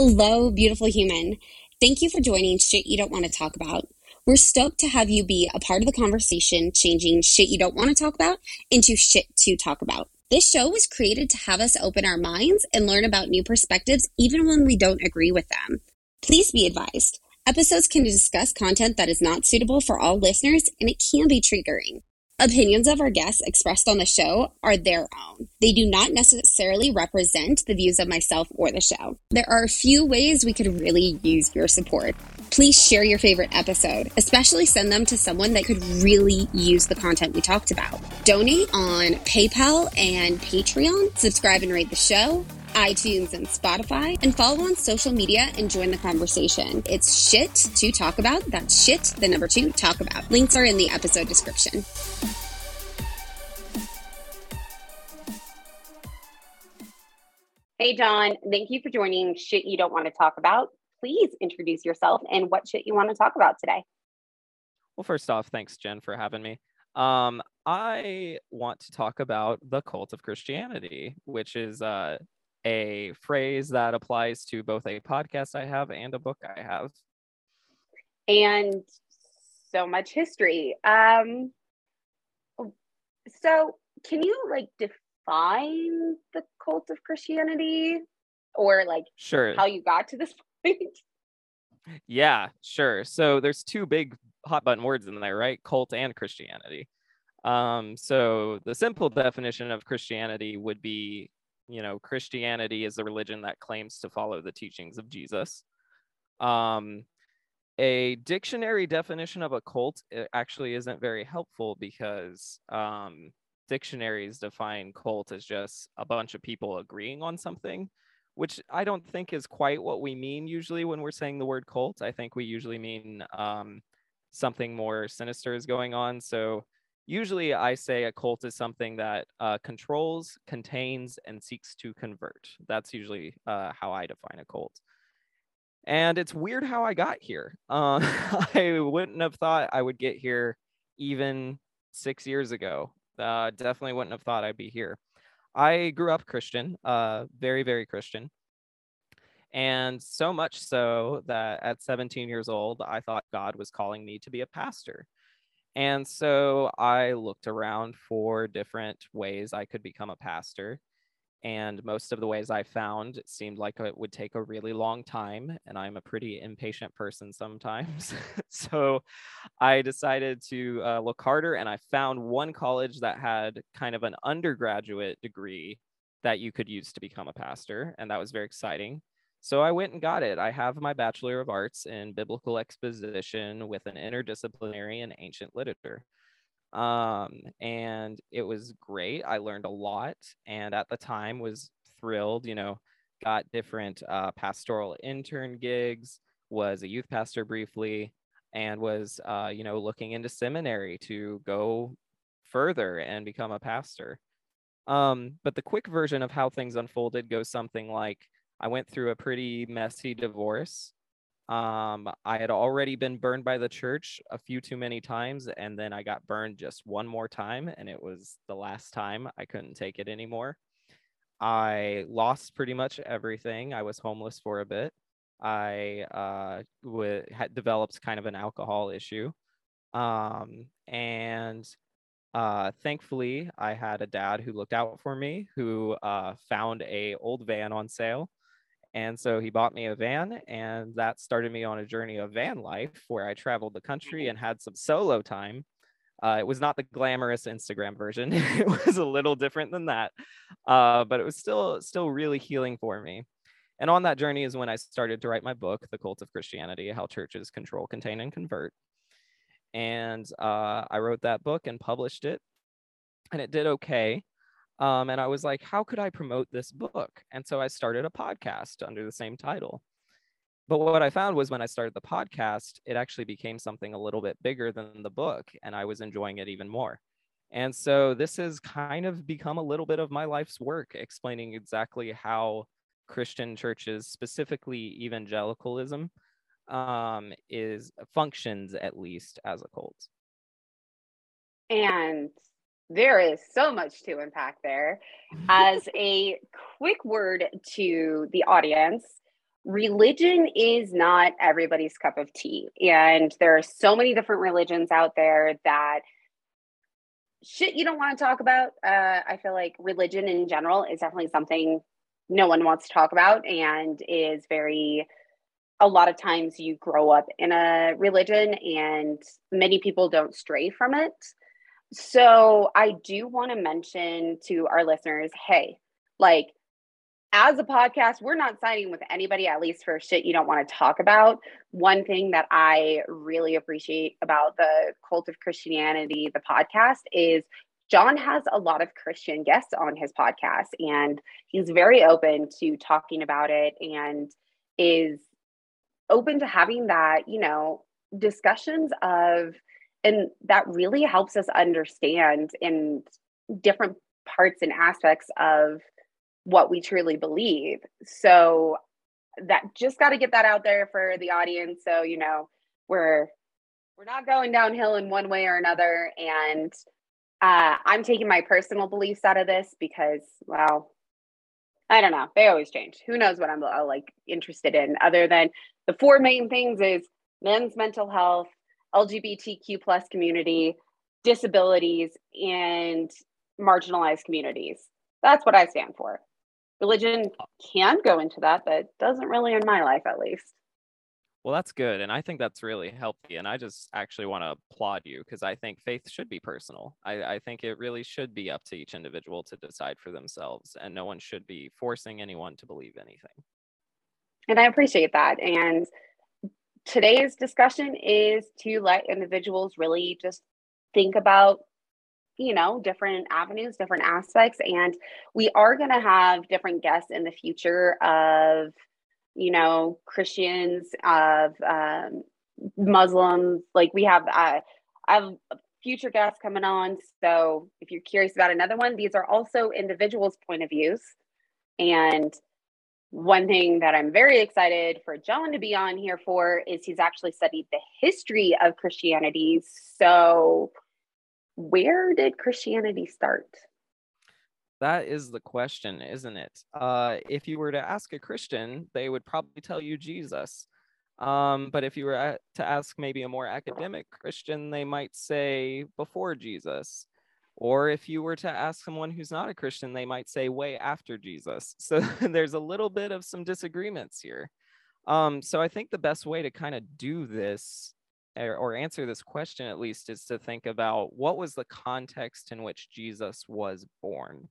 Hello, beautiful human. Thank you for joining Shit You Don't Want to Talk About. We're stoked to have you be a part of the conversation, changing shit you don't want to talk about into shit to talk about. This show was created to have us open our minds and learn about new perspectives, even when we don't agree with them. Please be advised, episodes can discuss content that is not suitable for all listeners, and it can be triggering. Opinions of our guests expressed on the show are their own. They do not necessarily represent the views of myself or the show. There are a few ways we could really use your support. Please share your favorite episode, especially send them to someone that could really use the content we talked about. Donate on PayPal and Patreon, subscribe and rate the show, iTunes and Spotify, and follow on social media and join the conversation. It's shit to talk about. That's shit, the number 2, talk about. Links are in the episode description. Hey, John, thank you for joining Shit You Don't Want to Talk About. Please introduce yourself and what shit you want to talk about today. Well, first off, thanks, Jen, for having me. I want to talk about the cult of Christianity, which is a phrase that applies to both a podcast I have and a book I have. And so much history. So can you define the cult of Christianity or sure, how you got to this point? Yeah, sure. So there's two big hot button words in there, right? Cult and Christianity. So the simple definition of Christianity would be, Christianity is a religion that claims to follow the teachings of Jesus. A dictionary definition of a cult actually isn't very helpful because dictionaries define cult as just a bunch of people agreeing on something, which I don't think is quite what we mean usually when we're saying the word cult. I think we usually mean something more sinister is going on. So usually I say a cult is something that controls, contains, and seeks to convert. That's usually how I define a cult. And it's weird how I got here. I wouldn't have thought I would get here even 6 years ago. Definitely wouldn't have thought I'd be here. I grew up Christian, very, very Christian. And so much so that at 17 years old, I thought God was calling me to be a pastor. And so I looked around for different ways I could become a pastor. And most of the ways I found, it seemed like it would take a really long time. And I'm a pretty impatient person sometimes. So I decided to look harder. And I found one college that had kind of an undergraduate degree that you could use to become a pastor. And that was very exciting. So I went and got it. I have my Bachelor of Arts in Biblical Exposition with an interdisciplinary and ancient literature. And it was great. I learned a lot. And at the time was thrilled, got different pastoral intern gigs, was a youth pastor briefly, and was, looking into seminary to go further and become a pastor. But the quick version of how things unfolded goes something like, I went through a pretty messy divorce. I had already been burned by the church a few too many times, and then I got burned just one more time, and it was the last time. I couldn't take it anymore. I lost pretty much everything. I was homeless for a bit. I had developed kind of an alcohol issue. Thankfully, I had a dad who looked out for me, who found an old van on sale. And so he bought me a van, and that started me on a journey of van life where I traveled the country and had some solo time. It was not the glamorous Instagram version. It was a little different than that, but it was still really healing for me. And on that journey is when I started to write my book, The Cult of Christianity, How Churches Control, Contain, and Convert. And I wrote that book and published it, and it did okay. And I was like, how could I promote this book? And so I started a podcast under the same title. But what I found was when I started the podcast, it actually became something a little bit bigger than the book, and I was enjoying it even more. And so this has kind of become a little bit of my life's work, explaining exactly how Christian churches, specifically evangelicalism, functions at least as a cult. And there is so much to unpack there. As a quick word to the audience, religion is not everybody's cup of tea. And there are so many different religions out there that shit you don't want to talk about. I feel like religion in general is definitely something no one wants to talk about, and is very, a lot of times you grow up in a religion and many people don't stray from it. So I do want to mention to our listeners, hey, like, as a podcast, we're not siding with anybody, at least for shit you don't want to talk about. One thing that I really appreciate about the Cult of Christianity, the podcast, is John has a lot of Christian guests on his podcast, and he's very open to talking about it and is open to having that, you know, discussions of, and that really helps us understand in different parts and aspects of what we truly believe. So that, just got to get that out there for the audience. So, you know, we're not going downhill in one way or another. And I'm taking my personal beliefs out of this because, well, I don't know. They always change. Who knows what I'm like interested in, other than the four main things is men's mental health, LGBTQ plus community, disabilities, and marginalized communities. That's what I stand for. Religion can go into that, but doesn't really in my life, at least. Well, that's good. And I think that's really healthy. And I just actually want to applaud you, because I think faith should be personal. I think it really should be up to each individual to decide for themselves. And no one should be forcing anyone to believe anything. And I appreciate that. And today's discussion is to let individuals really just think about, you know, different avenues, different aspects. And we are going to have different guests in the future of, you know, Christians, of Muslims. Like, we have, I have future guests coming on. So if you're curious about another one, these are also individuals' point of views. And one thing that I'm very excited for John to be on here for is he's actually studied the history of Christianity. So where did Christianity start? That is the question, isn't it? If you were to ask a Christian, they would probably tell you Jesus. But if you were to ask maybe a more academic Christian, they might say before Jesus. Or if you were to ask someone who's not a Christian, they might say way after Jesus. So there's a little bit of some disagreements here. So I think the best way to kind of do this, or answer this question at least, is to think about what was the context in which Jesus was born.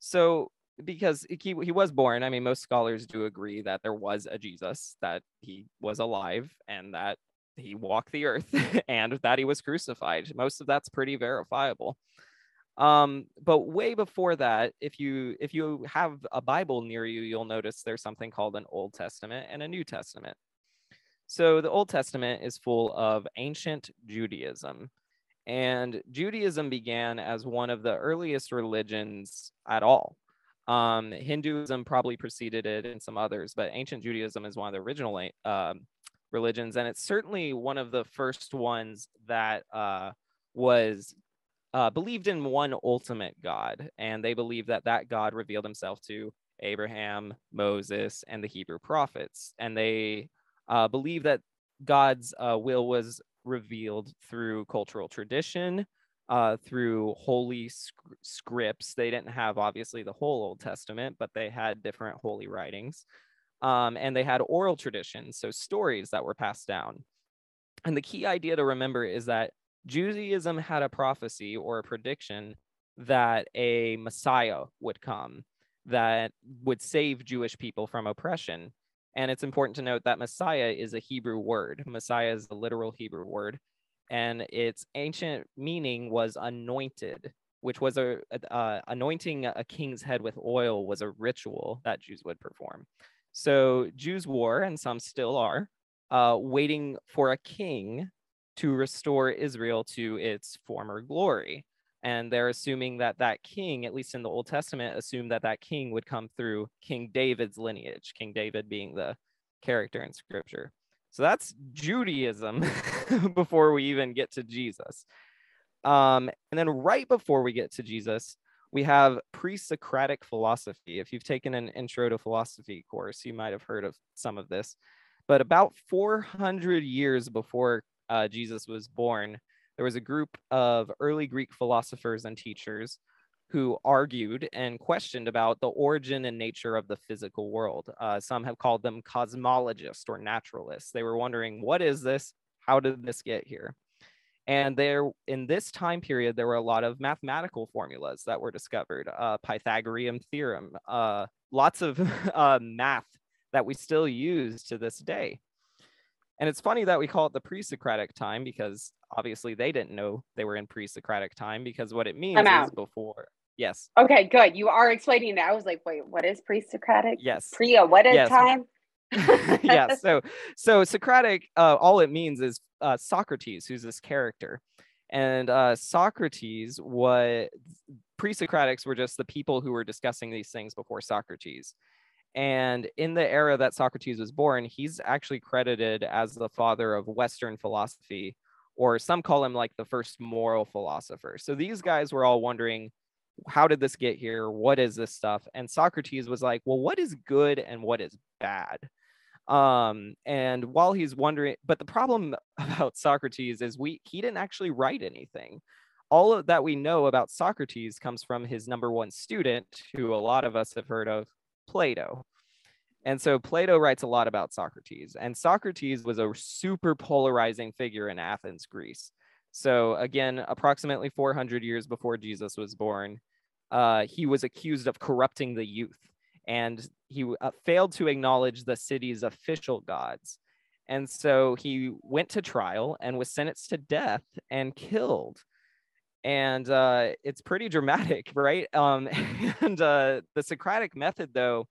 So because he was born, I mean, most scholars do agree that there was a Jesus, that he was alive and that he walked the earth and that he was crucified. Most of that's pretty verifiable. But way before that, if you have a Bible near you, you'll notice there's something called an Old Testament and a New Testament. So the Old Testament is full of ancient Judaism, and Judaism began as one of the earliest religions at all. Hinduism probably preceded it and some others, but ancient Judaism is one of the original religions, and it's certainly one of the first ones that was believed in one ultimate God, and they believed that that God revealed himself to Abraham, Moses, and the Hebrew prophets, and they believe that God's will was revealed through cultural tradition, through holy scripts. They didn't have, obviously, the whole Old Testament, but they had different holy writings. And they had oral traditions, so stories that were passed down. And the key idea to remember is that Judaism had a prophecy or a prediction that a Messiah would come that would save Jewish people from oppression. And it's important to note that Messiah is a Hebrew word. Messiah is a literal Hebrew word. And its ancient meaning was anointed, which was anointing a king's head with oil was a ritual that Jews would perform. So Jews were, and some still are, waiting for a king to restore Israel to its former glory. And they're assuming that that king, at least in the Old Testament, assumed that that king would come through King David's lineage, King David being the character in Scripture. So that's Judaism before we even get to Jesus. And then right before we get to Jesus, We have pre-Socratic philosophy. If you've taken an intro to philosophy course, you might have heard of some of this. But about 400 years before Jesus was born, there was a group of early Greek philosophers and teachers who argued and questioned about the origin and nature of the physical world. Some have called them cosmologists or naturalists. They were wondering, what is this? How did this get here? And there, in this time period, there were a lot of mathematical formulas that were discovered, Pythagorean theorem, lots of math that we still use to this day. And it's funny that we call it the pre-Socratic time, because obviously they didn't know they were in pre-Socratic time, because what it means is before. Yes. Okay, good. You are explaining that. I was like, wait, what is pre-Socratic? Yes. What is time? Yeah. So Socratic, all it means is Socrates, who's this character. And Socrates was, pre-Socratics were just the people who were discussing these things before Socrates. And in the era that Socrates was born, he's actually credited as the father of Western philosophy, or some call him like the first moral philosopher. So these guys were all wondering, how did this get here? What is this stuff? And Socrates was like, well, what is good and what is bad? And while he's wondering, but the problem about Socrates is he didn't actually write anything. All of that we know about Socrates comes from his number one student, who a lot of us have heard of, Plato. And so Plato writes a lot about Socrates, and Socrates was a super polarizing figure in Athens, Greece. So again, approximately 400 years before Jesus was born, he was accused of corrupting the youth, and he failed to acknowledge the city's official gods. And so he went to trial and was sentenced to death and killed. And it's pretty dramatic, right? And the Socratic method, though,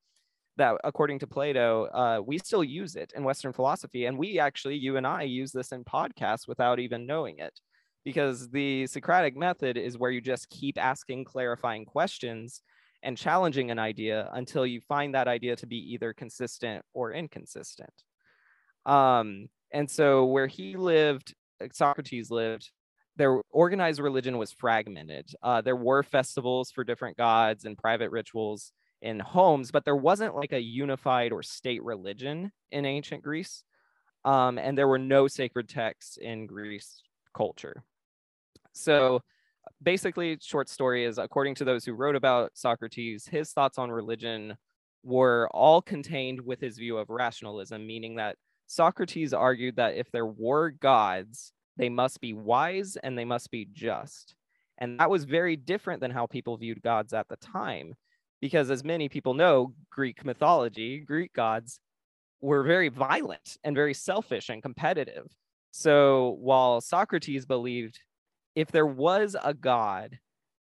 that according to Plato, we still use it in Western philosophy. And we actually, you and I, use this in podcasts without even knowing it, because the Socratic method is where you just keep asking clarifying questions and challenging an idea until you find that idea to be either consistent or inconsistent. And so where he lived, Socrates lived, their organized religion was fragmented. There were festivals for different gods and private rituals in homes, but there wasn't like a unified or state religion in ancient Greece. And there were no sacred texts in Greece culture. So basically, short story is, according to those who wrote about Socrates, his thoughts on religion were all contained with his view of rationalism, meaning that Socrates argued that if there were gods, they must be wise and they must be just. And that was very different than how people viewed gods at the time, because as many people know, Greek mythology, Greek gods were very violent and very selfish and competitive. So while Socrates believed if there was a god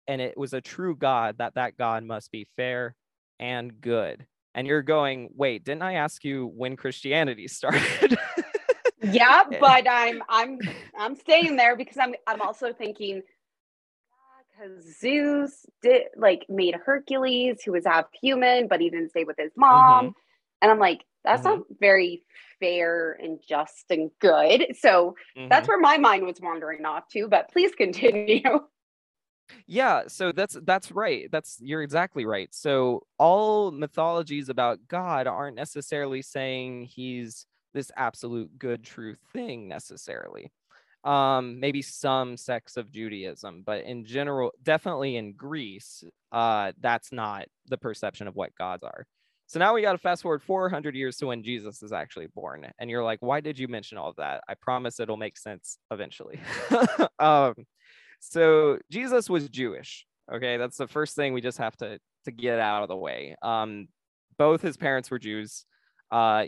and it was a true god, that god must be fair and good. And you're going, wait, didn't I ask you when Christianity started? Yeah, but I'm staying there, because I'm also thinking, because Zeus did made Hercules, who was half human, but he didn't stay with his mom, and I'm like, that's not very fair and just and good. So that's where my mind was wandering off to. But please continue. Yeah, so that's right. You're exactly right. So all mythologies about God aren't necessarily saying he's this absolute good, true thing necessarily. Maybe some sects of Judaism, but in general, definitely in Greece, that's not the perception of what gods are. So now we got to fast forward 400 years to when Jesus is actually born. And you're like, why did you mention all of that? I promise it'll make sense eventually. So Jesus was Jewish. Okay, that's the first thing we just have to get out of the way. Both his parents were Jews.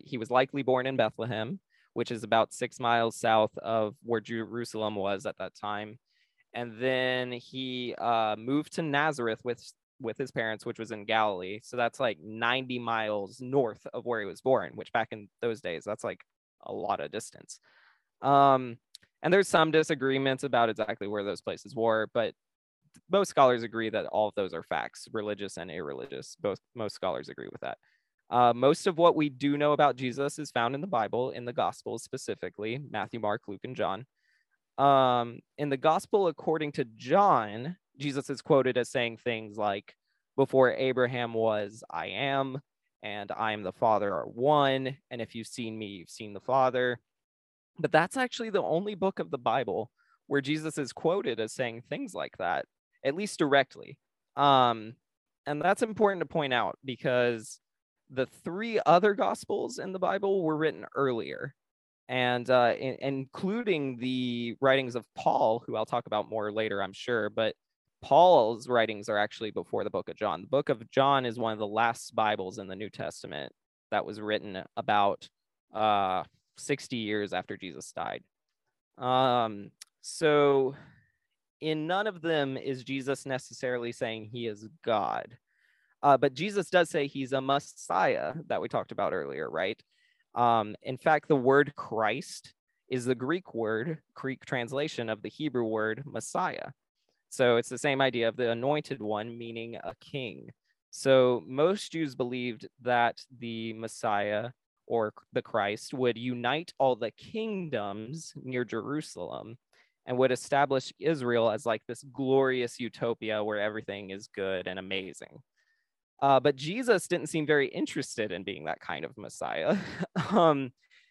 He was likely born in Bethlehem, which is about 6 miles south of where Jerusalem was at that time. And then he moved to Nazareth with his parents, which was in Galilee. So that's like 90 miles north of where he was born, which back in those days, that's like a lot of distance. And there's some disagreements about exactly where those places were, but most scholars agree that all of those are facts, religious and irreligious. Most scholars agree with that. Most of what we do know about Jesus is found in the Bible, in the Gospels specifically, Matthew, Mark, Luke, and John. In the Gospel according to John, Jesus is quoted as saying things like, before Abraham was, I am, and I am the Father are one, and if you've seen me, you've seen the Father. But that's actually the only book of the Bible where Jesus is quoted as saying things like that, at least directly. And that's important to point out because the three other Gospels in the Bible were written earlier, and including the writings of Paul, who I'll talk about more later, I'm sure, but Paul's writings are actually before the book of John. The book of John is one of the last Bibles in the New Testament that was written about 60 years after Jesus died. So in none of them is Jesus necessarily saying he is God. But Jesus does say he's a Messiah that we talked about earlier, right? In fact, the word Christ is the Greek translation of the Hebrew word Messiah. So it's the same idea of the anointed one, meaning a king. So most Jews believed that the Messiah or the Christ would unite all the kingdoms near Jerusalem and would establish Israel as like this glorious utopia where everything is good and amazing. But Jesus didn't seem very interested in being that kind of Messiah.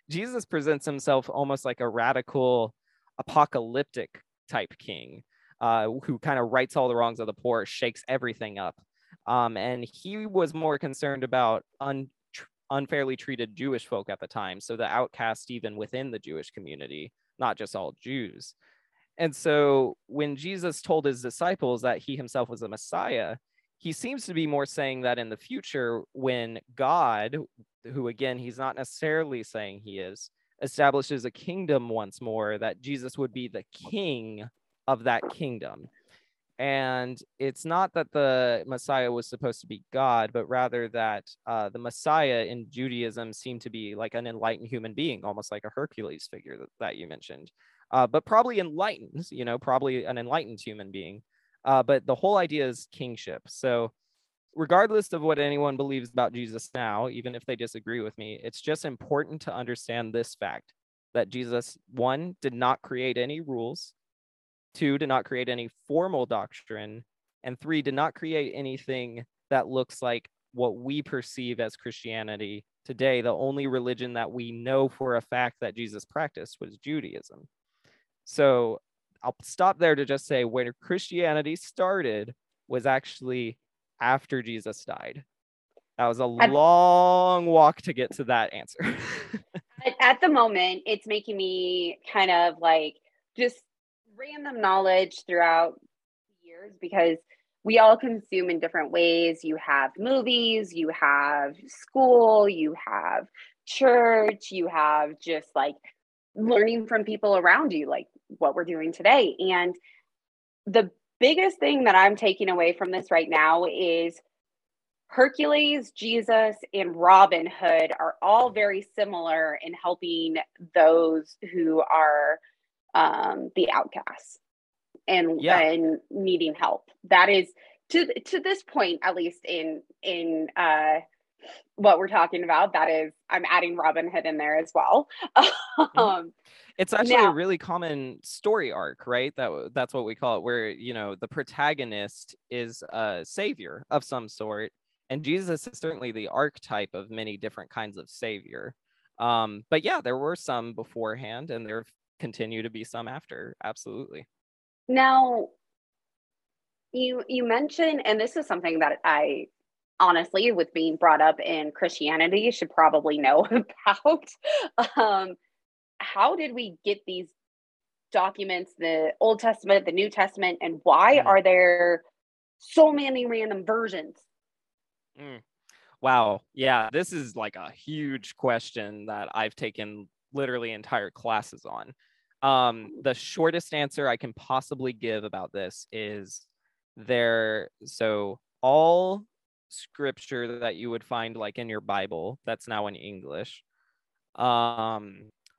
Jesus presents himself almost like a radical apocalyptic type king. Who kind of rights all the wrongs of the poor, shakes everything up. And he was more concerned about unfairly treated Jewish folk at the time, so the outcast even within the Jewish community, not just all Jews. And so when Jesus told his disciples that he himself was a Messiah, he seems to be more saying that in the future when God, who again, he's not necessarily saying he is, establishes a kingdom once more, that Jesus would be the king of that kingdom. And it's not that the Messiah was supposed to be God, but rather that the Messiah in Judaism seemed to be like an enlightened human being, almost like a Hercules figure that you mentioned, but probably enlightened, you know, probably an enlightened human being. But the whole idea is kingship. So regardless of what anyone believes about Jesus now, even if they disagree with me, it's just important to understand this fact that Jesus, one, did not create any rules, two, did not create any formal doctrine, and three, did not create anything that looks like what we perceive as Christianity today. The only religion that we know for a fact that Jesus practiced was Judaism. So I'll stop there to just say where Christianity started was actually after Jesus died. That was a long walk to get to that answer. At the moment, it's making me kind of like just random knowledge throughout years, because we all consume in different ways. You have movies, you have school, you have church, you have just like learning from people around you, like what we're doing today. And the biggest thing that I'm taking away from this right now is Hercules, Jesus, and Robin Hood are all very similar in helping those who are the outcasts and needing help. That is to this point, at least in what we're talking about. That is, I'm adding Robin Hood in there as well. It's actually a really common story arc, right? That's what we call it, where you know the protagonist is a savior of some sort, and Jesus is certainly the archetype of many different kinds of savior. But yeah, there were some beforehand, and there continue to be some after. Absolutely. Now, you mentioned, and this is something that I honestly, with being brought up in Christianity, should probably know about. How did we get these documents, the Old Testament, the New Testament, and why are there so many random versions? Wow. Yeah, this is like a huge question that I've taken literally entire classes on. The shortest answer I can possibly give about this is so all scripture that you would find like in your Bible that's now in English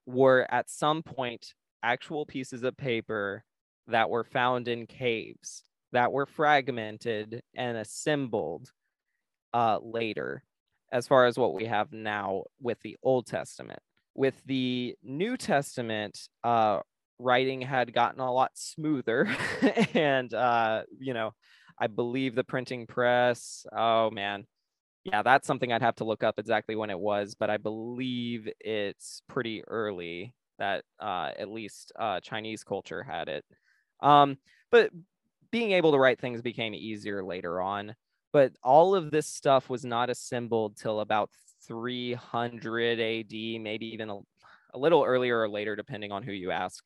were at some point actual pieces of paper that were found in caves that were fragmented and assembled later, as far as what we have now with the Old Testament. With the New Testament, writing had gotten a lot smoother. And, you know, I believe the printing press, oh man, yeah, that's something I'd have to look up exactly when it was, but I believe it's pretty early that at least Chinese culture had it. But being able to write things became easier later on. But all of this stuff was not assembled till about 300 AD, maybe even a little earlier or later, depending on who you ask.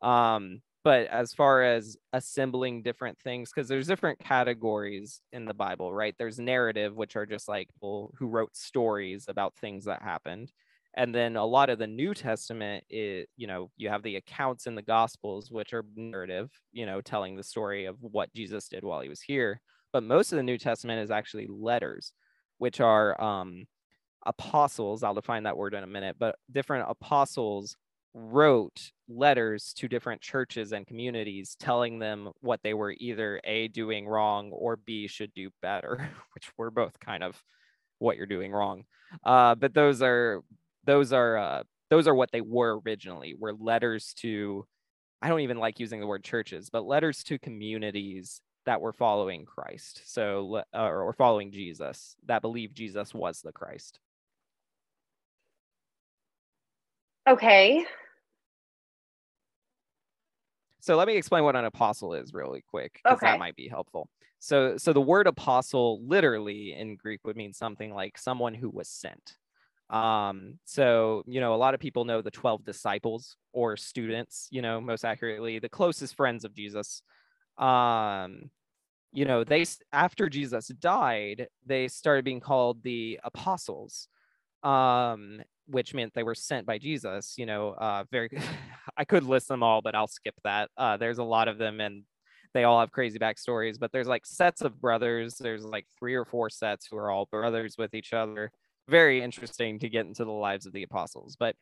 But as far as assembling different things, because there's different categories in the Bible, right? There's narrative, which are just like people who wrote stories about things that happened. And then a lot of the New Testament is, you know, you have the accounts in the Gospels, which are narrative, you know, telling the story of what Jesus did while he was here. But most of the New Testament is actually letters, which are apostles. I'll define that word in a minute, but different apostles wrote letters to different churches and communities telling them what they were either A, doing wrong, or B, should do better, which were both kind of what you're doing wrong. But those are what they were originally, were letters to, I don't even like using the word churches, but letters to communities that were following Christ. So, or following Jesus, that believed Jesus was the Christ. Okay. So let me explain what an apostle is really quick, because that might be helpful. So the word apostle literally in Greek would mean something like someone who was sent. So, you know, a lot of people know the 12 disciples or students, you know, most accurately, the closest friends of Jesus. You know, they, after Jesus died, they started being called the apostles, which meant they were sent by Jesus, you know, very, I could list them all, but I'll skip that. There's a lot of them and they all have crazy backstories, but there's like sets of brothers. There's like 3 or 4 sets who are all brothers with each other. Very interesting to get into the lives of the apostles, but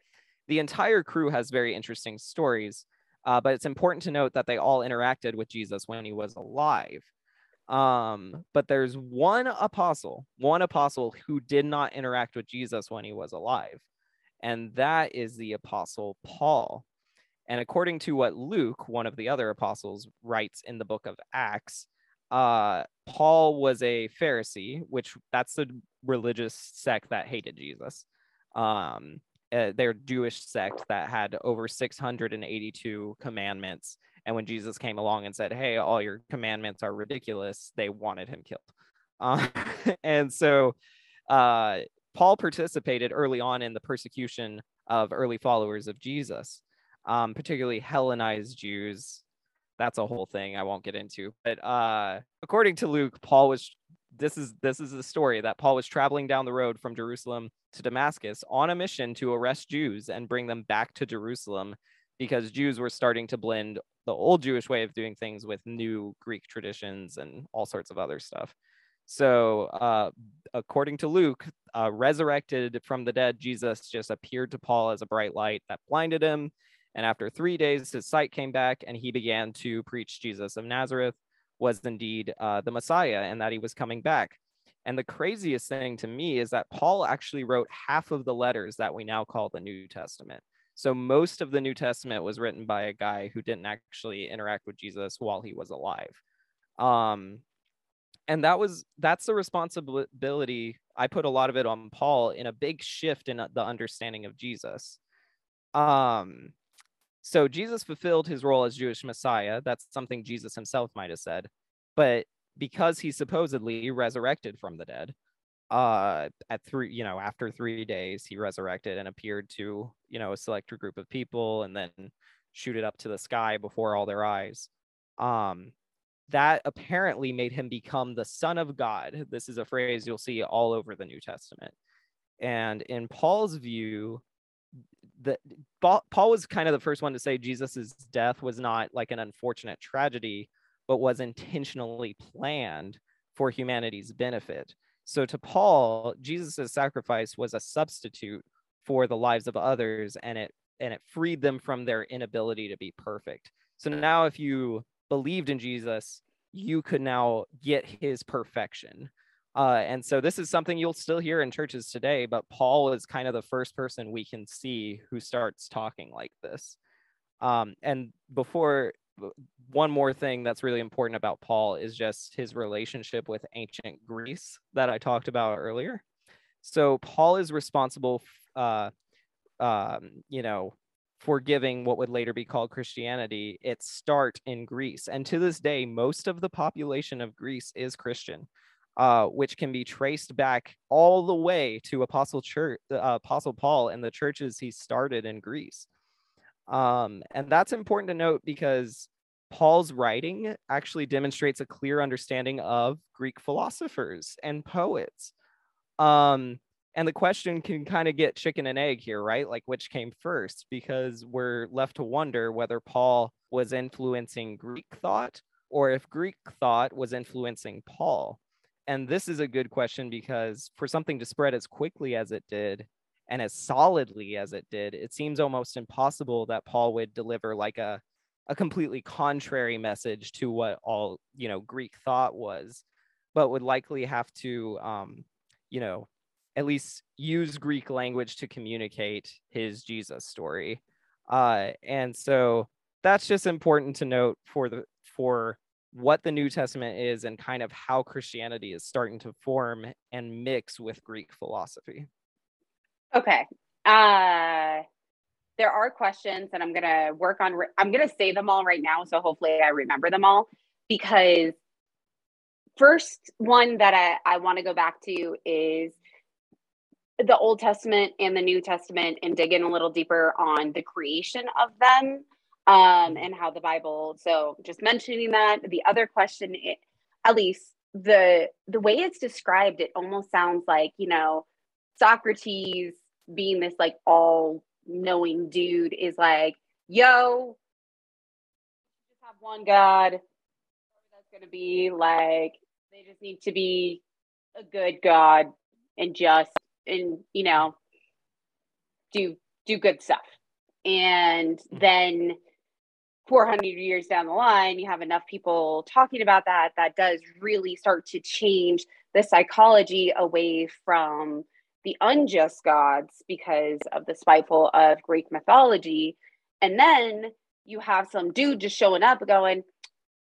the entire crew has very interesting stories. But it's important to note that they all interacted with Jesus when he was alive. But there's one apostle who did not interact with Jesus when he was alive. And that is the apostle Paul. And according to what Luke, one of the other apostles, writes in the book of Acts, Paul was a Pharisee, which that's the religious sect that hated Jesus. Their Jewish sect that had over 682 commandments. And when Jesus came along and said, hey, all your commandments are ridiculous, they wanted him killed. And so Paul participated early on in the persecution of early followers of Jesus, particularly Hellenized Jews. That's a whole thing I won't get into. But according to Luke, Paul was, this is the story, that Paul was traveling down the road from Jerusalem to Damascus on a mission to arrest Jews and bring them back to Jerusalem, because Jews were starting to blend the old Jewish way of doing things with new Greek traditions and all sorts of other stuff. So according to Luke, resurrected from the dead, Jesus just appeared to Paul as a bright light that blinded him. And after 3 days, his sight came back and he began to preach Jesus of Nazareth was indeed the Messiah and that he was coming back. And the craziest thing to me is that Paul actually wrote half of the letters that we now call the New Testament. So most of the New Testament was written by a guy who didn't actually interact with Jesus while he was alive. And that's the responsibility. I put a lot of it on Paul in a big shift in the understanding of Jesus. So Jesus fulfilled his role as Jewish Messiah. That's something Jesus himself might have said. But because he supposedly resurrected from the dead, after 3 days, he resurrected and appeared to, you know, a select group of people and then shoot it up to the sky before all their eyes. That apparently made him become the Son of God. This is a phrase you'll see all over the New Testament. And in Paul's view, Paul was kind of the first one to say Jesus's death was not like an unfortunate tragedy, but was intentionally planned for humanity's benefit. So to Paul, Jesus' sacrifice was a substitute for the lives of others, and it freed them from their inability to be perfect. So now if you believed in Jesus, you could now get his perfection. And so this is something you'll still hear in churches today, but Paul is kind of the first person we can see who starts talking like this. And before, one more thing that's really important about Paul is just his relationship with ancient Greece that I talked about earlier. So Paul is responsible, for giving what would later be called Christianity its start in Greece. And to this day, most of the population of Greece is Christian, which can be traced back all the way to Apostle Paul and the churches he started in Greece. And that's important to note because Paul's writing actually demonstrates a clear understanding of Greek philosophers and poets. And the question can kind of get chicken and egg here, right? Like, which came first? Because we're left to wonder whether Paul was influencing Greek thought or if Greek thought was influencing Paul. And this is a good question because for something to spread as quickly as it did and as solidly as it did, it seems almost impossible that Paul would deliver like a completely contrary message to what all, Greek thought was, but would likely have to, at least use Greek language to communicate his Jesus story. And so that's just important to note for what the New Testament is and kind of how Christianity is starting to form and mix with Greek philosophy. Okay. There are questions that I'm going to work on. I'm going to say them all right now. So hopefully I remember them all, because first one that I want to go back to is the Old Testament and the New Testament and dig in a little deeper on the creation of them and how the Bible. So just mentioning that. The other question, at least the way it's described, it almost sounds like, Socrates being this like all knowing dude is like, yo, just have one God. That's going to be like, they just need to be a good God and just, and do good stuff. And then 400 years down the line, you have enough people talking about that does really start to change the psychology away from the unjust gods because of the spiteful of Greek mythology. And then you have some dude just showing up going,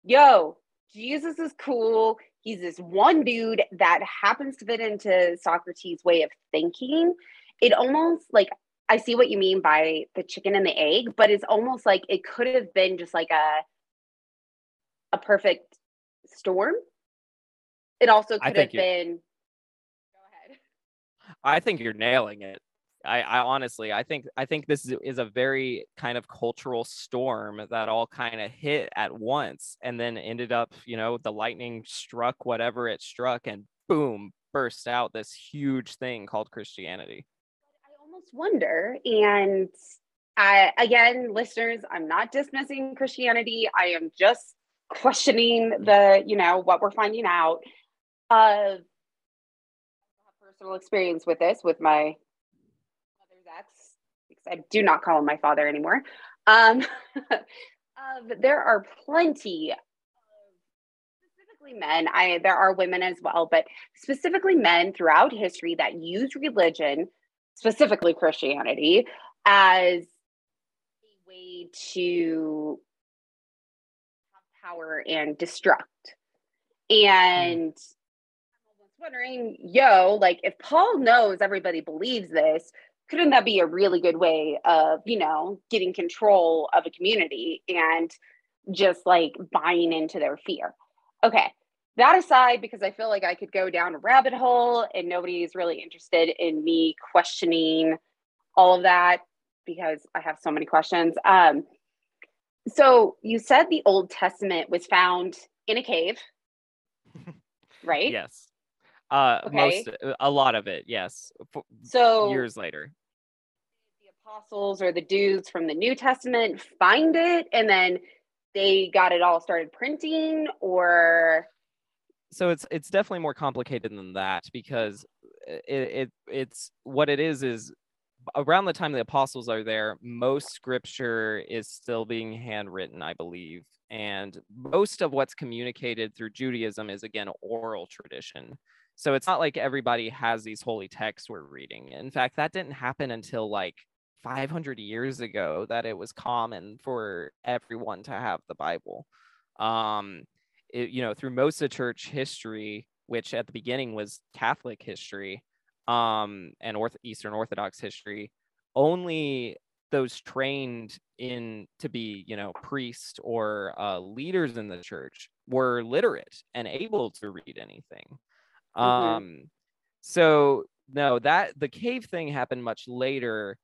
yo, Jesus is cool. He's this one dude that happens to fit into Socrates' way of thinking. It almost like, I see what you mean by the chicken and the egg, but it's almost like it could have been just like a perfect storm. It also could have been... I think you're nailing it. I honestly, I think this is a very kind of cultural storm that all kind of hit at once and then ended up, the lightning struck whatever it struck and boom, burst out this huge thing called Christianity. I almost wonder, and again, listeners, I'm not dismissing Christianity. I am just questioning the, what we're finding out of personal experience with this, with my mother's ex, because I do not call him my father anymore. There are plenty, specifically men, there are women as well, but specifically men throughout history that use religion, specifically Christianity, as a way to have power and destruct. And wondering, if Paul knows everybody believes this, couldn't that be a really good way of, getting control of a community and just like buying into their fear? Okay, that aside, because I feel like I could go down a rabbit hole and nobody's really interested in me questioning all of that because I have so many questions. So you said the Old Testament was found in a cave, right? Yes. Okay. A lot of it, yes. So years later, the apostles or the dudes from the New Testament find it, and then they got it all started printing, or so it's definitely more complicated than that because it's what it is around the time the apostles are there, most scripture is still being handwritten, I believe, and most of what's communicated through Judaism is again oral tradition. So it's not like everybody has these holy texts we're reading. In fact, that didn't happen until like 500 years ago that it was common for everyone to have the Bible. Through most of church history, which at the beginning was Catholic history and Eastern Orthodox history, only those trained in to be, priests or leaders in the church were literate and able to read anything. Mm-hmm. So no, that the cave thing happened much later.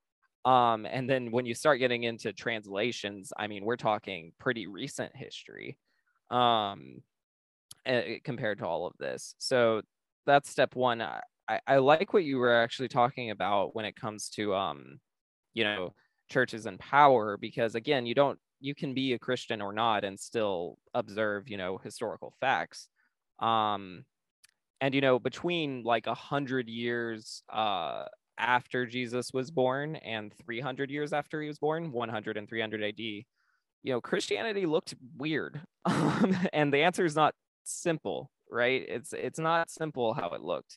And then when you start getting into translations, I mean, we're talking pretty recent history compared to all of this. So that's step one. I like what you were actually talking about when it comes to, churches and power, because again, you can be a Christian or not and still observe, historical facts. And, between like 100 years, after Jesus was born and 300 years after he was born, 100 and 300 AD, Christianity looked weird. And the answer is not simple, right? It's not simple how it looked,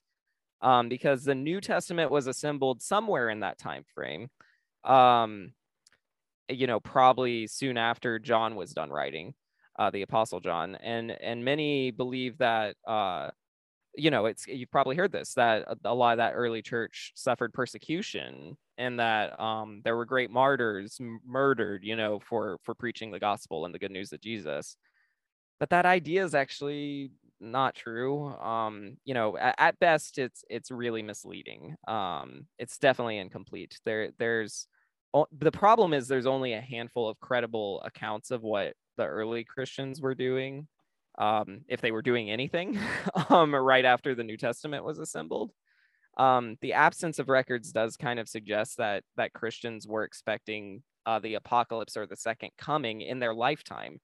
because the New Testament was assembled somewhere in that time frame, probably soon after John was done writing, the Apostle John, and many believe that you've probably heard this, that a lot of that early church suffered persecution and that there were great martyrs murdered, for preaching the gospel and the good news of Jesus. But that idea is actually not true. At best, it's really misleading. It's definitely incomplete. The problem is there's only a handful of credible accounts of what the early Christians were doing. If they were doing anything right after the New Testament was assembled. The absence of records does kind of suggest that Christians were expecting the apocalypse or the second coming in their lifetime.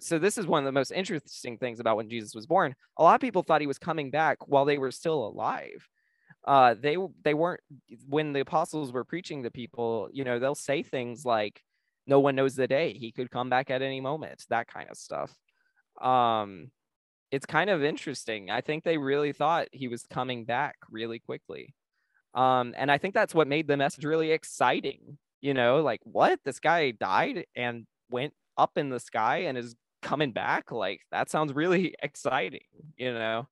So this is one of the most interesting things about when Jesus was born. A lot of people thought he was coming back while they were still alive. They weren't, when the apostles were preaching to people, they'll say things like, no one knows the day, he could come back at any moment, that kind of stuff. It's kind of interesting. I think they really thought he was coming back really quickly. And I think that's what made the message really exciting. Like, what? This guy died and went up in the sky and is coming back? Like, that sounds really exciting, But yeah,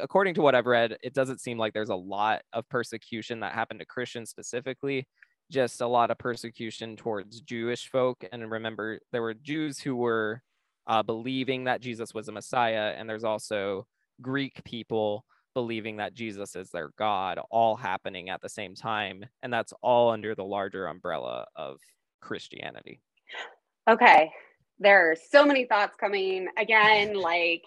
according to what I've read, it doesn't seem like there's a lot of persecution that happened to Christians specifically. Just a lot of persecution towards Jewish folk. And remember, there were Jews who were believing that Jesus was a Messiah. And there's also Greek people believing that Jesus is their God, all happening at the same time. And that's all under the larger umbrella of Christianity. Okay. There are so many thoughts coming again, like,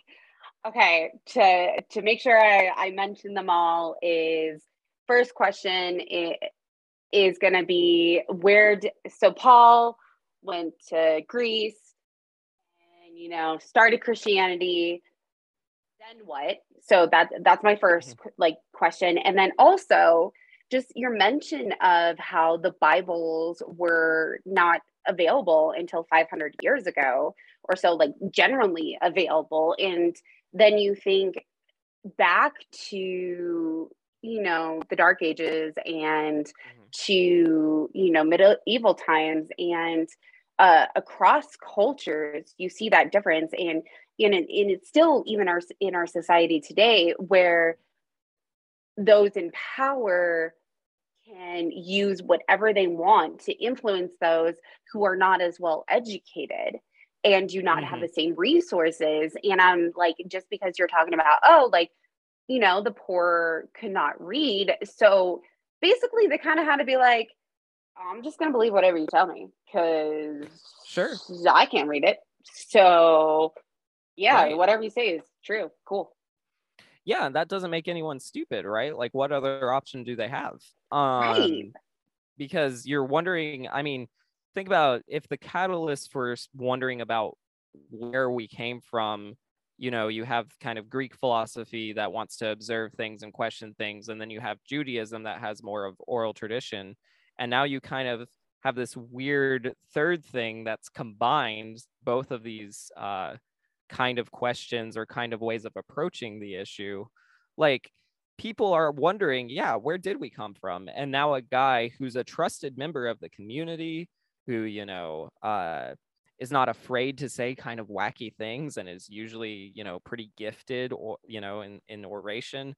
okay, to make sure I mention them all is, first question is going to be so Paul went to Greece and, started Christianity, then what? So that's my first question. And then also just your mention of how the Bibles were not available until 500 years ago or so, like generally available. And then you think back to the Dark Ages and to, medieval times and across cultures, you see that difference. And it's still even in our society today where those in power can use whatever they want to influence those who are not as well educated and do not have the same resources. And I'm like, just because you're talking about, the poor could not read. So basically they kind of had to be like, I'm just going to believe whatever you tell me because sure, I can't read it. So yeah, right. Whatever you say is true. Cool. Yeah. That doesn't make anyone stupid, right? Like what other option do they have? Right. Because you're wondering, think about if the catalyst for wondering about where we came from, you have kind of Greek philosophy that wants to observe things and question things. And then you have Judaism that has more of oral tradition. And now you kind of have this weird third thing that's combined both of these kind of questions or kind of ways of approaching the issue. Like people are wondering, yeah, where did we come from? And now a guy who's a trusted member of the community, who, you know, is not afraid to say kind of wacky things and is usually, you know, pretty gifted, or, you know, in oration.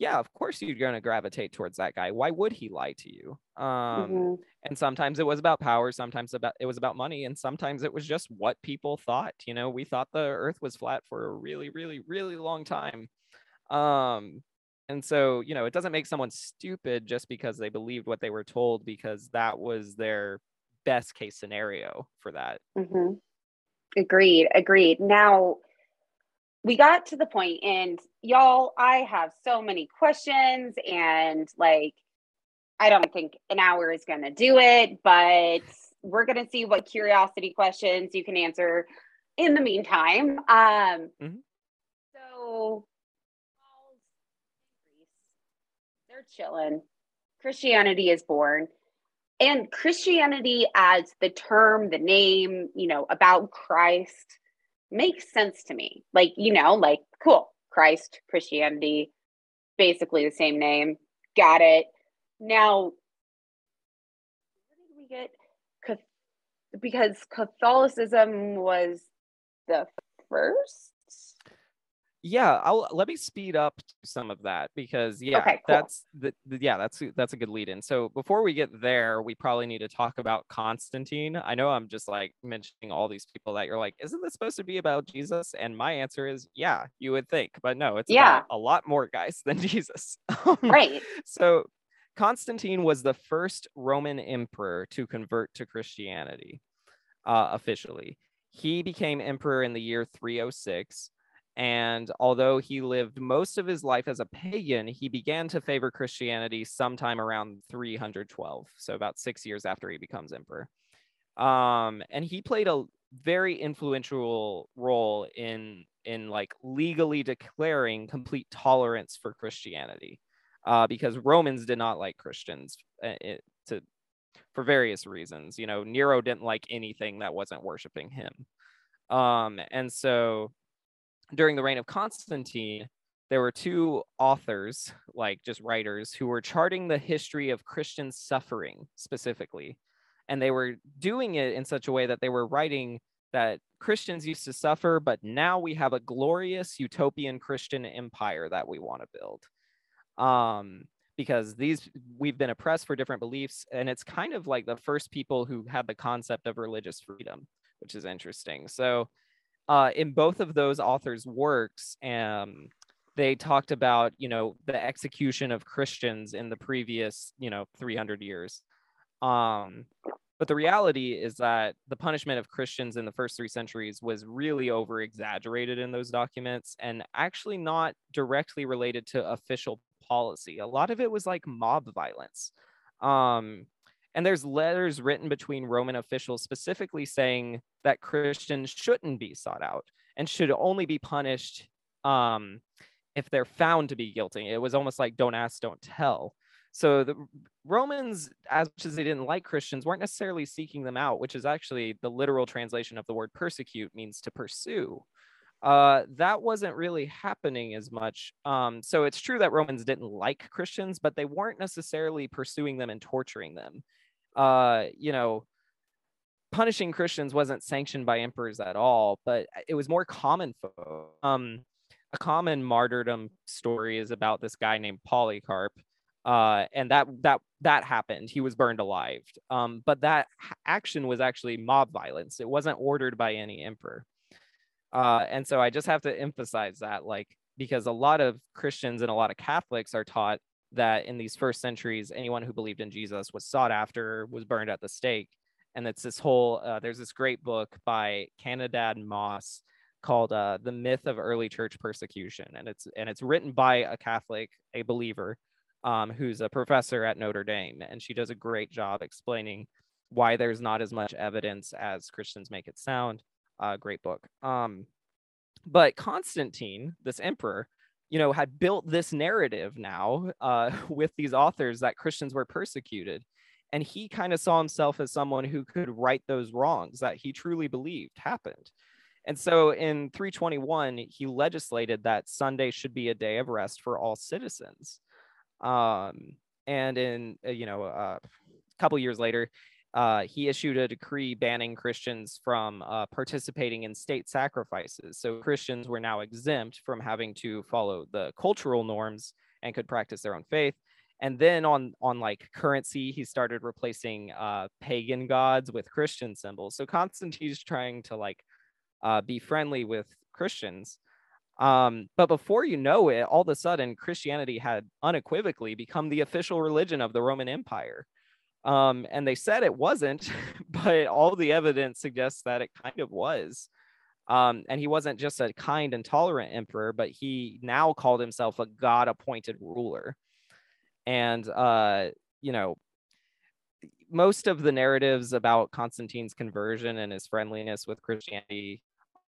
Yeah, of course you're going to gravitate towards that guy. Why would he lie to you? And sometimes it was about power, sometimes it was about money, and sometimes it was just what people thought. You know, we thought the earth was flat for a really, really, really long time. And so, you know, it doesn't make someone stupid just because they believed what they were told, because that was their best case scenario for that. Mm-hmm. Agreed. Now, we got to the point, and y'all, I have so many questions, and like, I don't think an hour is going to do it, but we're going to see what curiosity questions you can answer in the meantime. So they're chilling. Christianity is born. And Christianity as the term, the name, you know, about Christ makes sense to me. Like, you know, like, cool, Christ, Christianity, basically the same name. Got it. Now, where did we get? Because Catholicism was the first? Yeah, let me speed up some of that, because cool. that's a good lead in. So before we get there, we probably need to talk about Constantine. I know I'm just like mentioning all these people that you're like, isn't this supposed to be about Jesus? And my answer is, yeah, you would think, but no, it's about a lot more guys than Jesus. Right. So Constantine was the first Roman emperor to convert to Christianity officially. He became emperor in the year 306. And although he lived most of his life as a pagan, he began to favor Christianity sometime around 312. So about 6 years after he becomes emperor. And he played a very influential role in like legally declaring complete tolerance for Christianity, because Romans did not like Christians for various reasons. You know, Nero didn't like anything that wasn't worshiping him. And so during the reign of Constantine, there were two authors, like just writers, who were charting the history of Christian suffering specifically. And they were doing it in such a way that they were writing that Christians used to suffer, but now we have a glorious utopian Christian empire that we want to build. Because we've been oppressed for different beliefs. And it's kind of like the first people who had the concept of religious freedom, which is interesting. So in both of those authors' works, they talked about, you know, the execution of Christians in the previous, you know, 300 years. But the reality is that the punishment of Christians in the first 3 centuries was really over-exaggerated in those documents and actually not directly related to official policy. A lot of it was like mob violence. And there's letters written between Roman officials specifically saying that Christians shouldn't be sought out and should only be punished if they're found to be guilty. It was almost like, don't ask, don't tell. So the Romans, as much as they didn't like Christians, weren't necessarily seeking them out, which is actually the literal translation of the word persecute, means to pursue. That wasn't really happening as much. So it's true that Romans didn't like Christians, but they weren't necessarily pursuing them and torturing them. You know, punishing Christians wasn't sanctioned by emperors at all, but it was more common folk. A common martyrdom story is about this guy named Polycarp, and that happened. He was burned alive, but that action was actually mob violence. It wasn't ordered by any emperor. And so I just have to emphasize that, like, because a lot of Christians and a lot of Catholics are taught that in these first centuries, anyone who believed in Jesus was sought after, was burned at the stake. And it's this whole, there's this great book by Candida Moss called The Myth of Early Church Persecution. And it's written by a Catholic, a believer, who's a professor at Notre Dame. And she does a great job explaining why there's not as much evidence as Christians make it sound. Great book. But Constantine, this emperor, you know, had built this narrative now with these authors that Christians were persecuted. And he kind of saw himself as someone who could right those wrongs that he truly believed happened. And so in 321, he legislated that Sunday should be a day of rest for all citizens. And in, a couple years later, he issued a decree banning Christians from participating in state sacrifices. So Christians were now exempt from having to follow the cultural norms and could practice their own faith. And then on like currency, he started replacing pagan gods with Christian symbols. So Constantine's trying to be friendly with Christians. But before you know it, all of a sudden, Christianity had unequivocally become the official religion of the Roman Empire. And they said it wasn't, but all the evidence suggests that it kind of was. And he wasn't just a kind and tolerant emperor, but he now called himself a God-appointed ruler. And, most of the narratives about Constantine's conversion and his friendliness with Christianity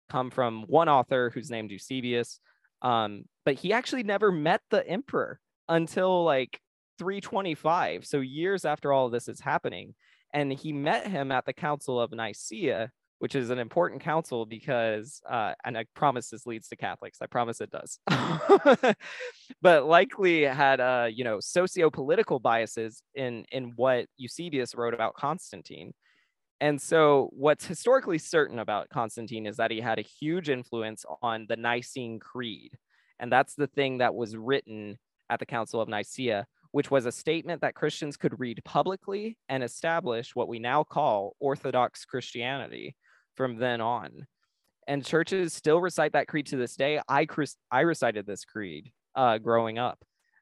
come from one author who's named Eusebius, but he actually never met the emperor until 325, so years after all of this is happening. And he met him at the Council of Nicaea, which is an important council because, and I promise this leads to Catholics, I promise it does, but likely had, socio-political biases in what Eusebius wrote about Constantine. And so what's historically certain about Constantine is that he had a huge influence on the Nicene Creed. And that's the thing that was written at the Council of Nicaea, which was a statement that Christians could read publicly and establish what we now call Orthodox Christianity from then on. And churches still recite that creed to this day. I recited this creed growing up.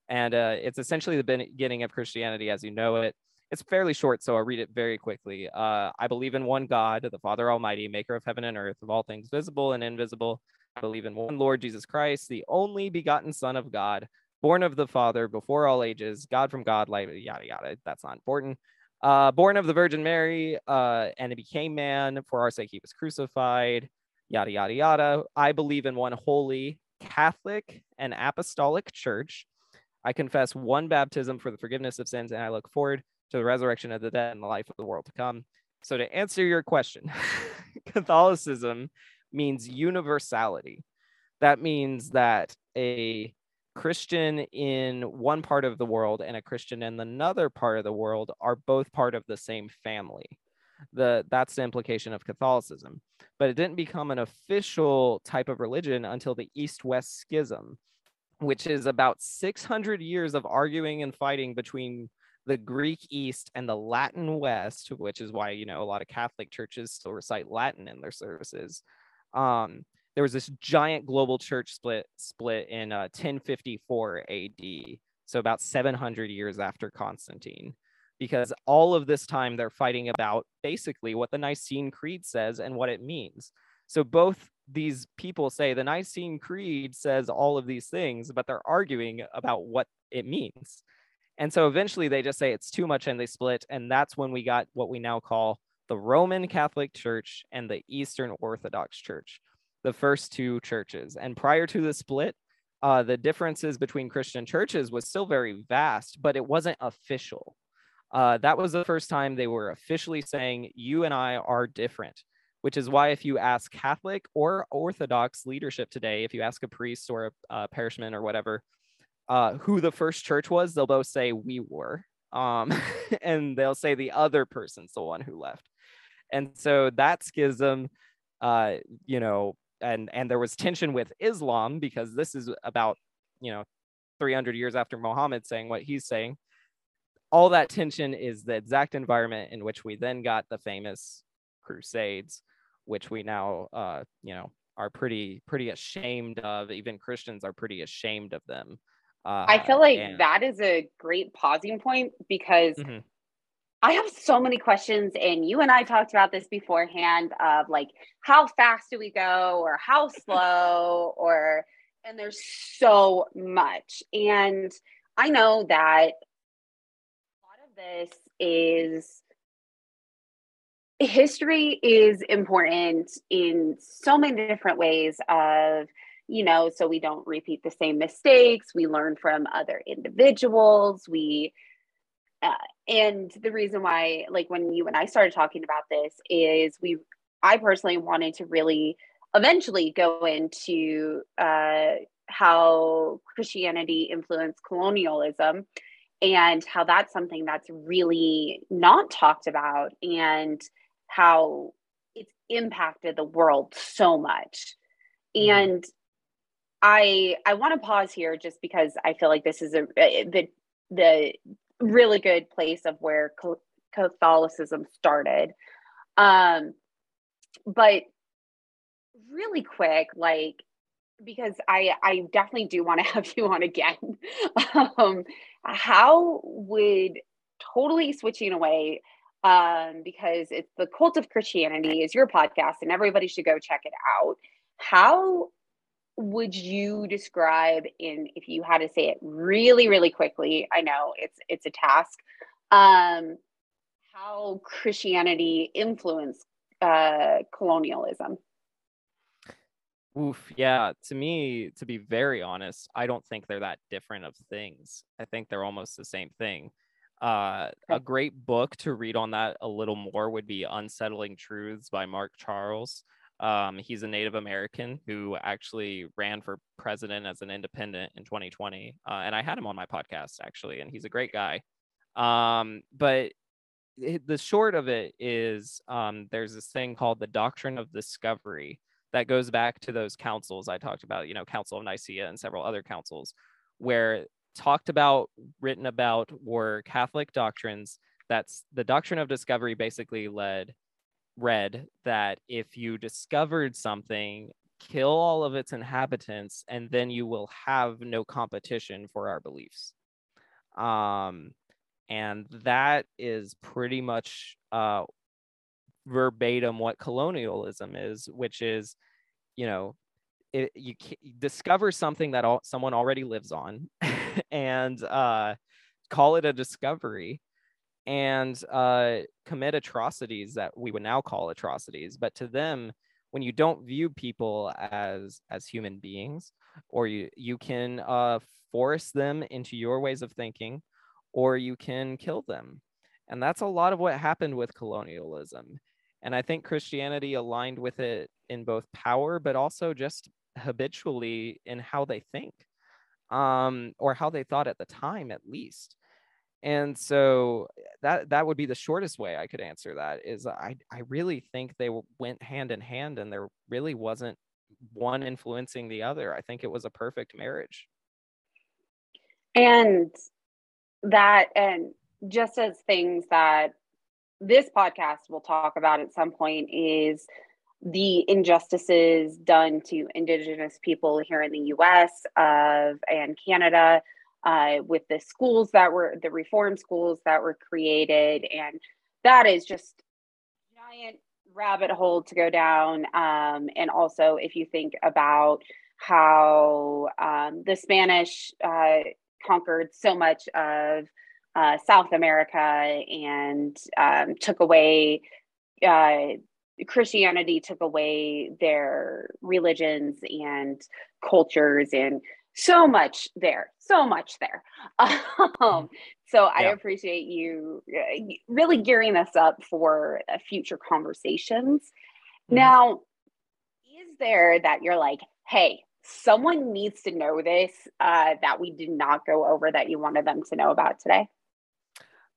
And it's essentially the beginning of Christianity as you know it. It's fairly short, so I'll read it very quickly. I believe in one God, the Father Almighty, maker of heaven and earth, of all things visible and invisible. I believe in one Lord Jesus Christ, the only begotten Son of God, born of the Father before all ages, God from God, like yada, yada. That's not important. Born of the Virgin Mary, and he became man. For our sake, he was crucified, yada, yada, yada. I believe in one holy Catholic and apostolic church. I confess one baptism for the forgiveness of sins, and I look forward to the resurrection of the dead and the life of the world to come. So to answer your question, Catholicism means universality. That means that a Christian in one part of the world and a Christian in another part of the world are both part of the same family. That's the implication of Catholicism. But it didn't become an official type of religion until the East-West Schism, which is about 600 years of arguing and fighting between the Greek East and the Latin West, which is why, a lot of Catholic churches still recite Latin in their services. There was this giant global church split in 1054 AD, so about 700 years after Constantine, because all of this time they're fighting about basically what the Nicene Creed says and what it means. So both these people say the Nicene Creed says all of these things, but they're arguing about what it means. And so eventually they just say it's too much and they split, and that's when we got what we now call the Roman Catholic Church and the Eastern Orthodox Church, the first two churches. And prior to the split, the differences between Christian churches was still very vast, but it wasn't official. That was the first time they were officially saying, you and I are different, which is why if you ask Catholic or Orthodox leadership today, if you ask a priest or a parishman or whatever, who the first church was, they'll both say we were, and they'll say the other person's the one who left. And so that schism, and there was tension with Islam, because this is about, 300 years after Muhammad saying what he's saying. All that tension is the exact environment in which we then got the famous Crusades, which we now, are pretty ashamed of. Even Christians are pretty ashamed of them. I feel like that is a great pausing point, because I have so many questions, and you and I talked about this beforehand of how fast do we go or how slow, and there's so much. And I know that a lot of this is history is important in so many different ways of, so we don't repeat the same mistakes. We learn from other individuals. And the reason why, when you and I started talking about this, is I personally wanted to really eventually go into how Christianity influenced colonialism and how that's something that's really not talked about and how it's impacted the world so much. And I want to pause here just because I feel like this is the really good place of where Catholicism started. But really quick, like, because I definitely do want to have you on again. How would totally switching away, because it's the Cult of Christianity is your podcast and everybody should go check it out. How would you describe, in, if you had to say it really, really quickly, I know it's a task, how Christianity influenced colonialism? Oof, yeah. To me, to be very honest, I don't think they're that different of things. I think they're almost the same thing. A great book to read on that a little more would be Unsettling Truths by Mark Charles. He's a Native American who actually ran for president as an independent in 2020. And I had him on my podcast, actually, and he's a great guy. But the short of it is there's this thing called the Doctrine of Discovery that goes back to those councils I talked about, you know, Council of Nicaea and several other councils, where talked about, written about were Catholic doctrines. That's the Doctrine of Discovery basically read that if you discovered something, kill all of its inhabitants, and then you will have no competition for our beliefs. And that is pretty much verbatim what colonialism is, which is, you know, you discover something that someone already lives on and call it a discovery and commit atrocities that we would now call atrocities. But to them, when you don't view people as human beings, or you can force them into your ways of thinking, or you can kill them. And that's a lot of what happened with colonialism. And I think Christianity aligned with it in both power, but also just habitually in how they think, or how they thought at the time, at least. And so that would be the shortest way I could answer that, is I really think they went hand in hand, and there really wasn't one influencing the other. I think it was a perfect marriage. And just as things that this podcast will talk about at some point is the injustices done to Indigenous people here in the U.S. and Canada, with the schools that were, the reform schools that were created. And that is just a giant rabbit hole to go down. And also, if you think about how the Spanish conquered so much of South America and took away, Christianity took away their religions and cultures and so much there. So I appreciate you really gearing this up for future conversations. Mm-hmm. Now, is there that you're like, hey, someone needs to know this that we did not go over that you wanted them to know about today?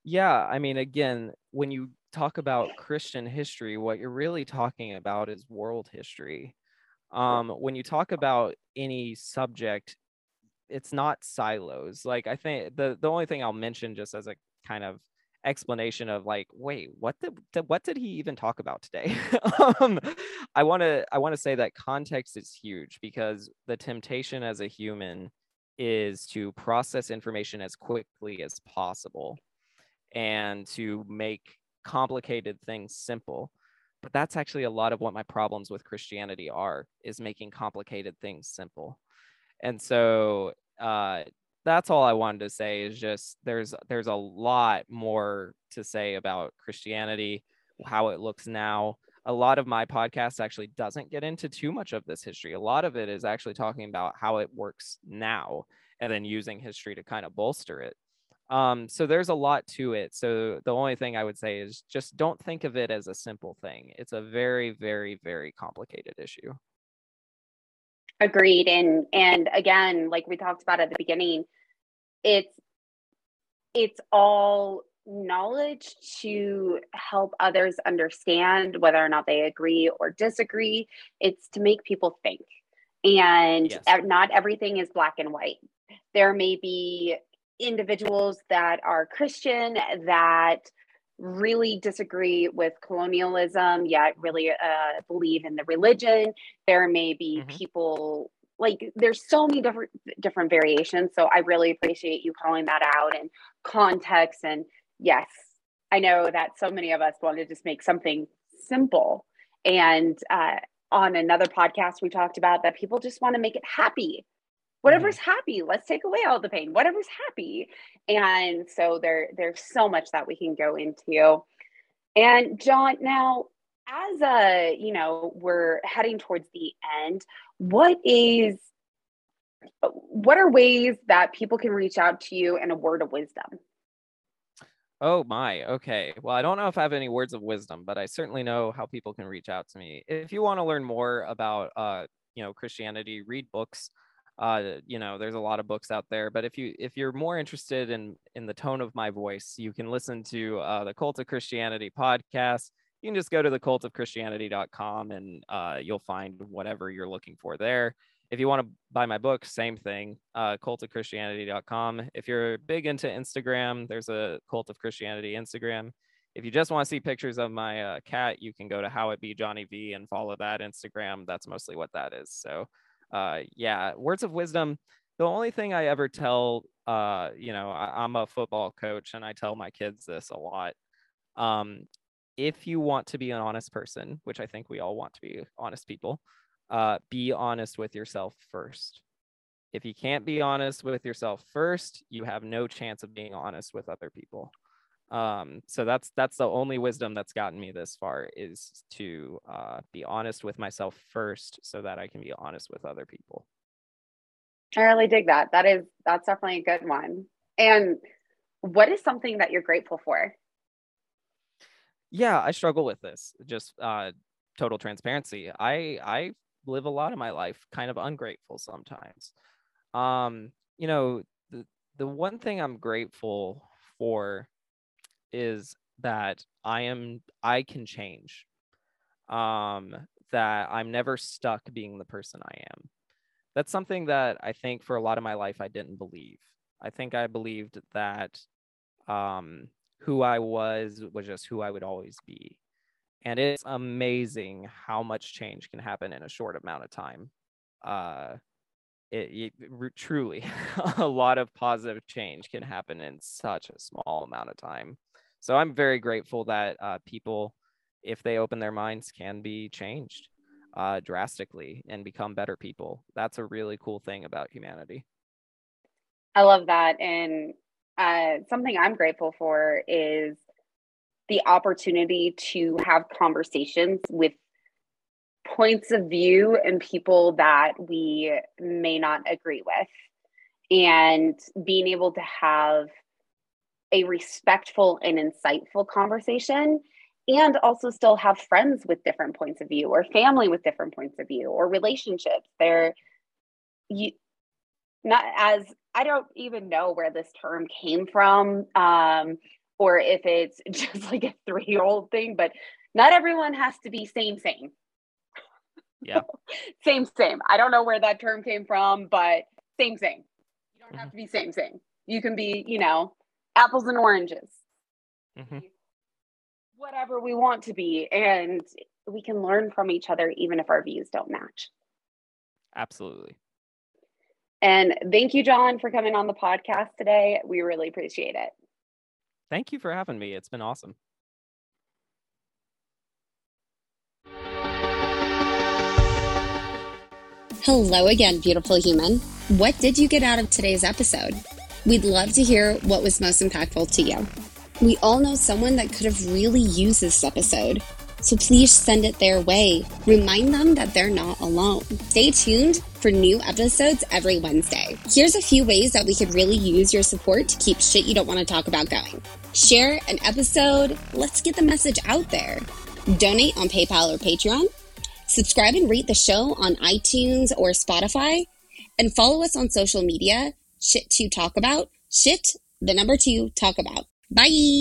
Yeah, I mean, again, when you talk about Christian history, what you're really talking about is world history. When you talk about any subject, it's not silos. Like, I think the only thing I'll mention just as a kind of explanation of like, wait, what did he even talk about today? I want to say that context is huge, because the temptation as a human is to process information as quickly as possible and to make complicated things simple. But that's actually a lot of what my problems with Christianity are, is making complicated things simple. And so that's all I wanted to say, is just there's a lot more to say about Christianity, how it looks now. A lot of my podcast actually doesn't get into too much of this history. A lot of it is actually talking about how it works now and then using history to kind of bolster it. So there's a lot to it. So the only thing I would say is just don't think of it as a simple thing. It's a very, very, very complicated issue. Agreed. And again, like we talked about at the beginning, it's all knowledge to help others understand whether or not they agree or disagree. It's to make people think. And yes, not everything is black and white. There may be individuals that are Christian that really disagree with colonialism, yet really believe in the religion. There may be people, like there's so many different variations. So I really appreciate you calling that out, and context. And yes, I know that so many of us want to just make something simple. And on another podcast, we talked about that people just want to make it happy. Whatever's happy, let's take away all the pain, whatever's happy. And so there's so much that we can go into. And John, now, as we're heading towards the end, what are ways that people can reach out to you in a word of wisdom? Oh my, okay. Well, I don't know if I have any words of wisdom, but I certainly know how people can reach out to me. If you want to learn more about, Christianity, read books. There's a lot of books out there, but if you're more interested in the tone of my voice, you can listen to the Cult of Christianity podcast. You can just go to thecultofchristianity.com and you'll find whatever you're looking for there. If you want to buy my book, same thing, cultofchristianity.com. If you're big into Instagram, there's a Cult of Christianity Instagram. If you just want to see pictures of my cat, you can go to How It Be Johnny V and follow that Instagram. That's mostly what that is. So words of wisdom. The only thing I ever tell, I'm a football coach and I tell my kids this a lot. If you want to be an honest person, which I think we all want to be honest people, be honest with yourself first. If you can't be honest with yourself first, you have no chance of being honest with other people. So that's the only wisdom that's gotten me this far, is to be honest with myself first so that I can be honest with other people. I really dig that. That's definitely a good one. And what is something that you're grateful for? Yeah, I struggle with this. Just total transparency. I live a lot of my life kind of ungrateful sometimes. The one thing I'm grateful for is that I can change, that I'm never stuck being the person I am. That's something that I think for a lot of my life, I didn't believe. I think I believed that who I was just who I would always be. And it's amazing how much change can happen in a short amount of time. Truly, a lot of positive change can happen in such a small amount of time. So I'm very grateful that people, if they open their minds, can be changed drastically and become better people. That's a really cool thing about humanity. I love that. And something I'm grateful for is the opportunity to have conversations with points of view and people that we may not agree with, and being able to have a respectful and insightful conversation, and also still have friends with different points of view, or family with different points of view, or relationships. I don't even know where this term came from, or if it's just like a 3-year-old thing, but not everyone has to be same. Yeah. Same. I don't know where that term came from, but same. You don't have to be same. You can be, apples and oranges, whatever we want to be. And we can learn from each other, even if our views don't match. Absolutely. And thank you, John, for coming on the podcast today. We really appreciate it. Thank you for having me. It's been awesome. Hello again, beautiful human. What did you get out of today's episode? We'd love to hear what was most impactful to you. We all know someone that could have really used this episode, so please send it their way. Remind them that they're not alone. Stay tuned for new episodes every Wednesday. Here's a few ways that we could really use your support to keep Shit You Don't Want to Talk About going. Share an episode. Let's get the message out there. Donate on PayPal or Patreon. Subscribe and rate the show on iTunes or Spotify, and follow us on social media, Shit To Talk About, Shit, the number 2, Talk About. Bye!